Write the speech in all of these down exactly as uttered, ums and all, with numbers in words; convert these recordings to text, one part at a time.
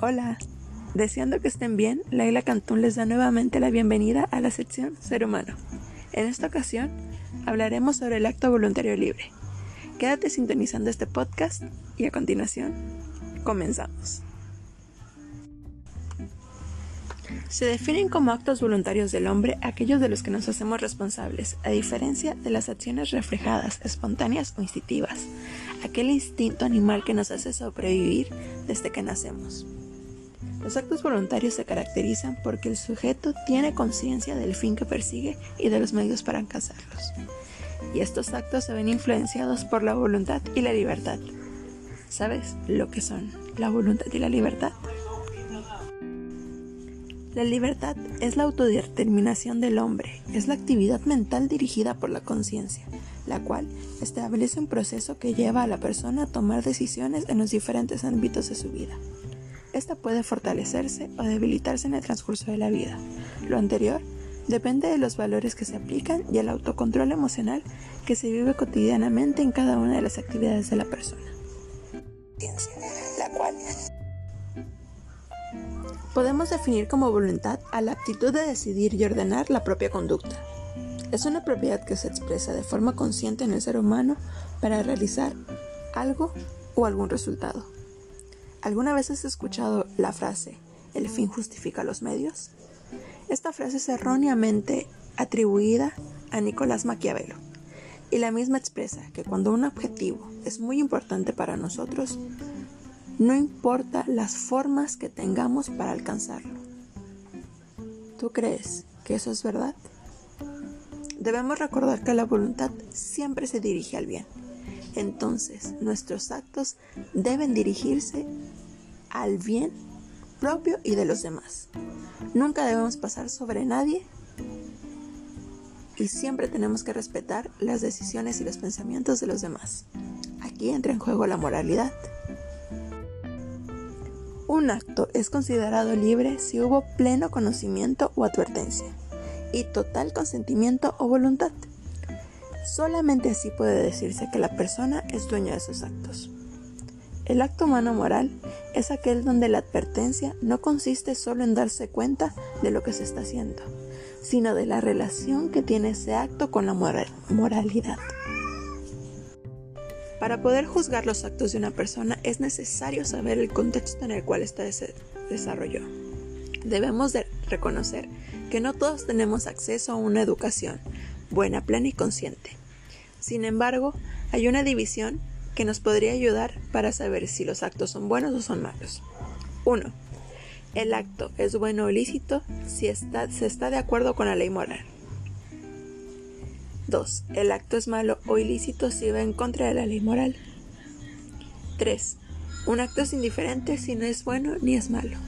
Hola, deseando que estén bien, Laila Cantún les da nuevamente la bienvenida a la sección Ser Humano. En esta ocasión hablaremos sobre el acto voluntario libre. Quédate sintonizando este podcast y a continuación comenzamos. Se definen como actos voluntarios del hombre aquellos de los que nos hacemos responsables, a diferencia de las acciones reflejadas, espontáneas o instintivas, aquel instinto animal que nos hace sobrevivir desde que nacemos. Los actos voluntarios se caracterizan porque el sujeto tiene conciencia del fin que persigue y de los medios para alcanzarlos, y estos actos se ven influenciados por la voluntad y la libertad. ¿Sabes lo que son la voluntad y la libertad? La libertad es la autodeterminación del hombre, es la actividad mental dirigida por la conciencia, la cual establece un proceso que lleva a la persona a tomar decisiones en los diferentes ámbitos de su vida. Esta puede fortalecerse o debilitarse en el transcurso de la vida. Lo anterior depende de los valores que se aplican y el autocontrol emocional que se vive cotidianamente en cada una de las actividades de la persona. La cual podemos definir como voluntad a la aptitud de decidir y ordenar la propia conducta. Es una propiedad que se expresa de forma consciente en el ser humano para realizar algo o algún resultado. ¿Alguna vez has escuchado la frase "el fin justifica los medios"? Esta frase es erróneamente atribuida a Nicolás Maquiavelo, y la misma expresa que cuando un objetivo es muy importante para nosotros, no importa las formas que tengamos para alcanzarlo. ¿Tú crees que eso es verdad? Debemos recordar que la voluntad siempre se dirige al bien. Entonces, nuestros actos deben dirigirse al bien propio y de los demás. Nunca debemos pasar sobre nadie y siempre tenemos que respetar las decisiones y los pensamientos de los demás. Aquí entra en juego la moralidad. Un acto es considerado libre si hubo pleno conocimiento o advertencia y total consentimiento o voluntad. Solamente así puede decirse que la persona es dueña de sus actos. El acto humano moral es aquel donde la advertencia no consiste solo en darse cuenta de lo que se está haciendo, sino de la relación que tiene ese acto con la moral- moralidad. Para poder juzgar los actos de una persona es necesario saber el contexto en el cual ésta se desarrolló. Debemos de reconocer que no todos tenemos acceso a una educación buena, plena y consciente. Sin embargo, hay una división que nos podría ayudar para saber si los actos son buenos o son malos. uno. El acto es bueno o lícito si está, se está de acuerdo con la ley moral. dos. El acto es malo o ilícito si va en contra de la ley moral. tres. Un acto es indiferente si no es bueno ni es malo.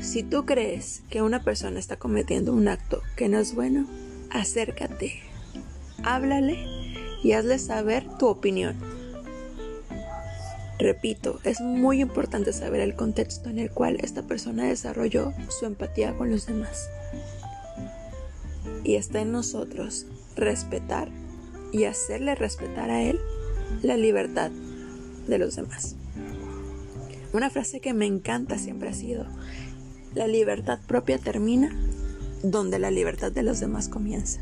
Si tú crees que una persona está cometiendo un acto que no es bueno, acércate, háblale y hazle saber tu opinión. Repito, es muy importante saber el contexto en el cual esta persona desarrolló su empatía con los demás. Y está en nosotros respetar y hacerle respetar a él la libertad de los demás. Una frase que me encanta siempre ha sido: la libertad propia termina donde la libertad de los demás comienza.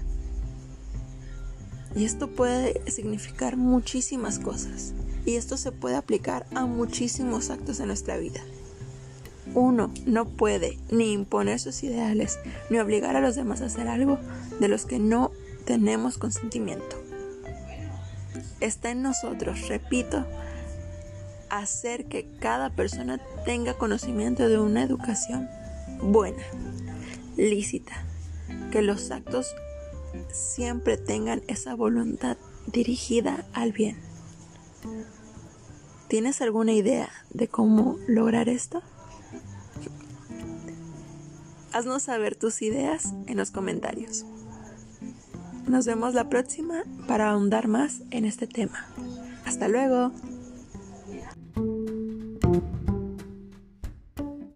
Y esto puede significar muchísimas cosas, y esto se puede aplicar a muchísimos actos de nuestra vida. Uno no puede ni imponer sus ideales, ni obligar a los demás a hacer algo de los que no tenemos consentimiento. Está en nosotros, repito, hacer que cada persona tenga conocimiento de una educación buena, lícita, que los actos siempre tengan esa voluntad dirigida al bien. ¿Tienes alguna idea de cómo lograr esto? Haznos saber tus ideas en los comentarios. Nos vemos la próxima para ahondar más en este tema. ¡Hasta luego!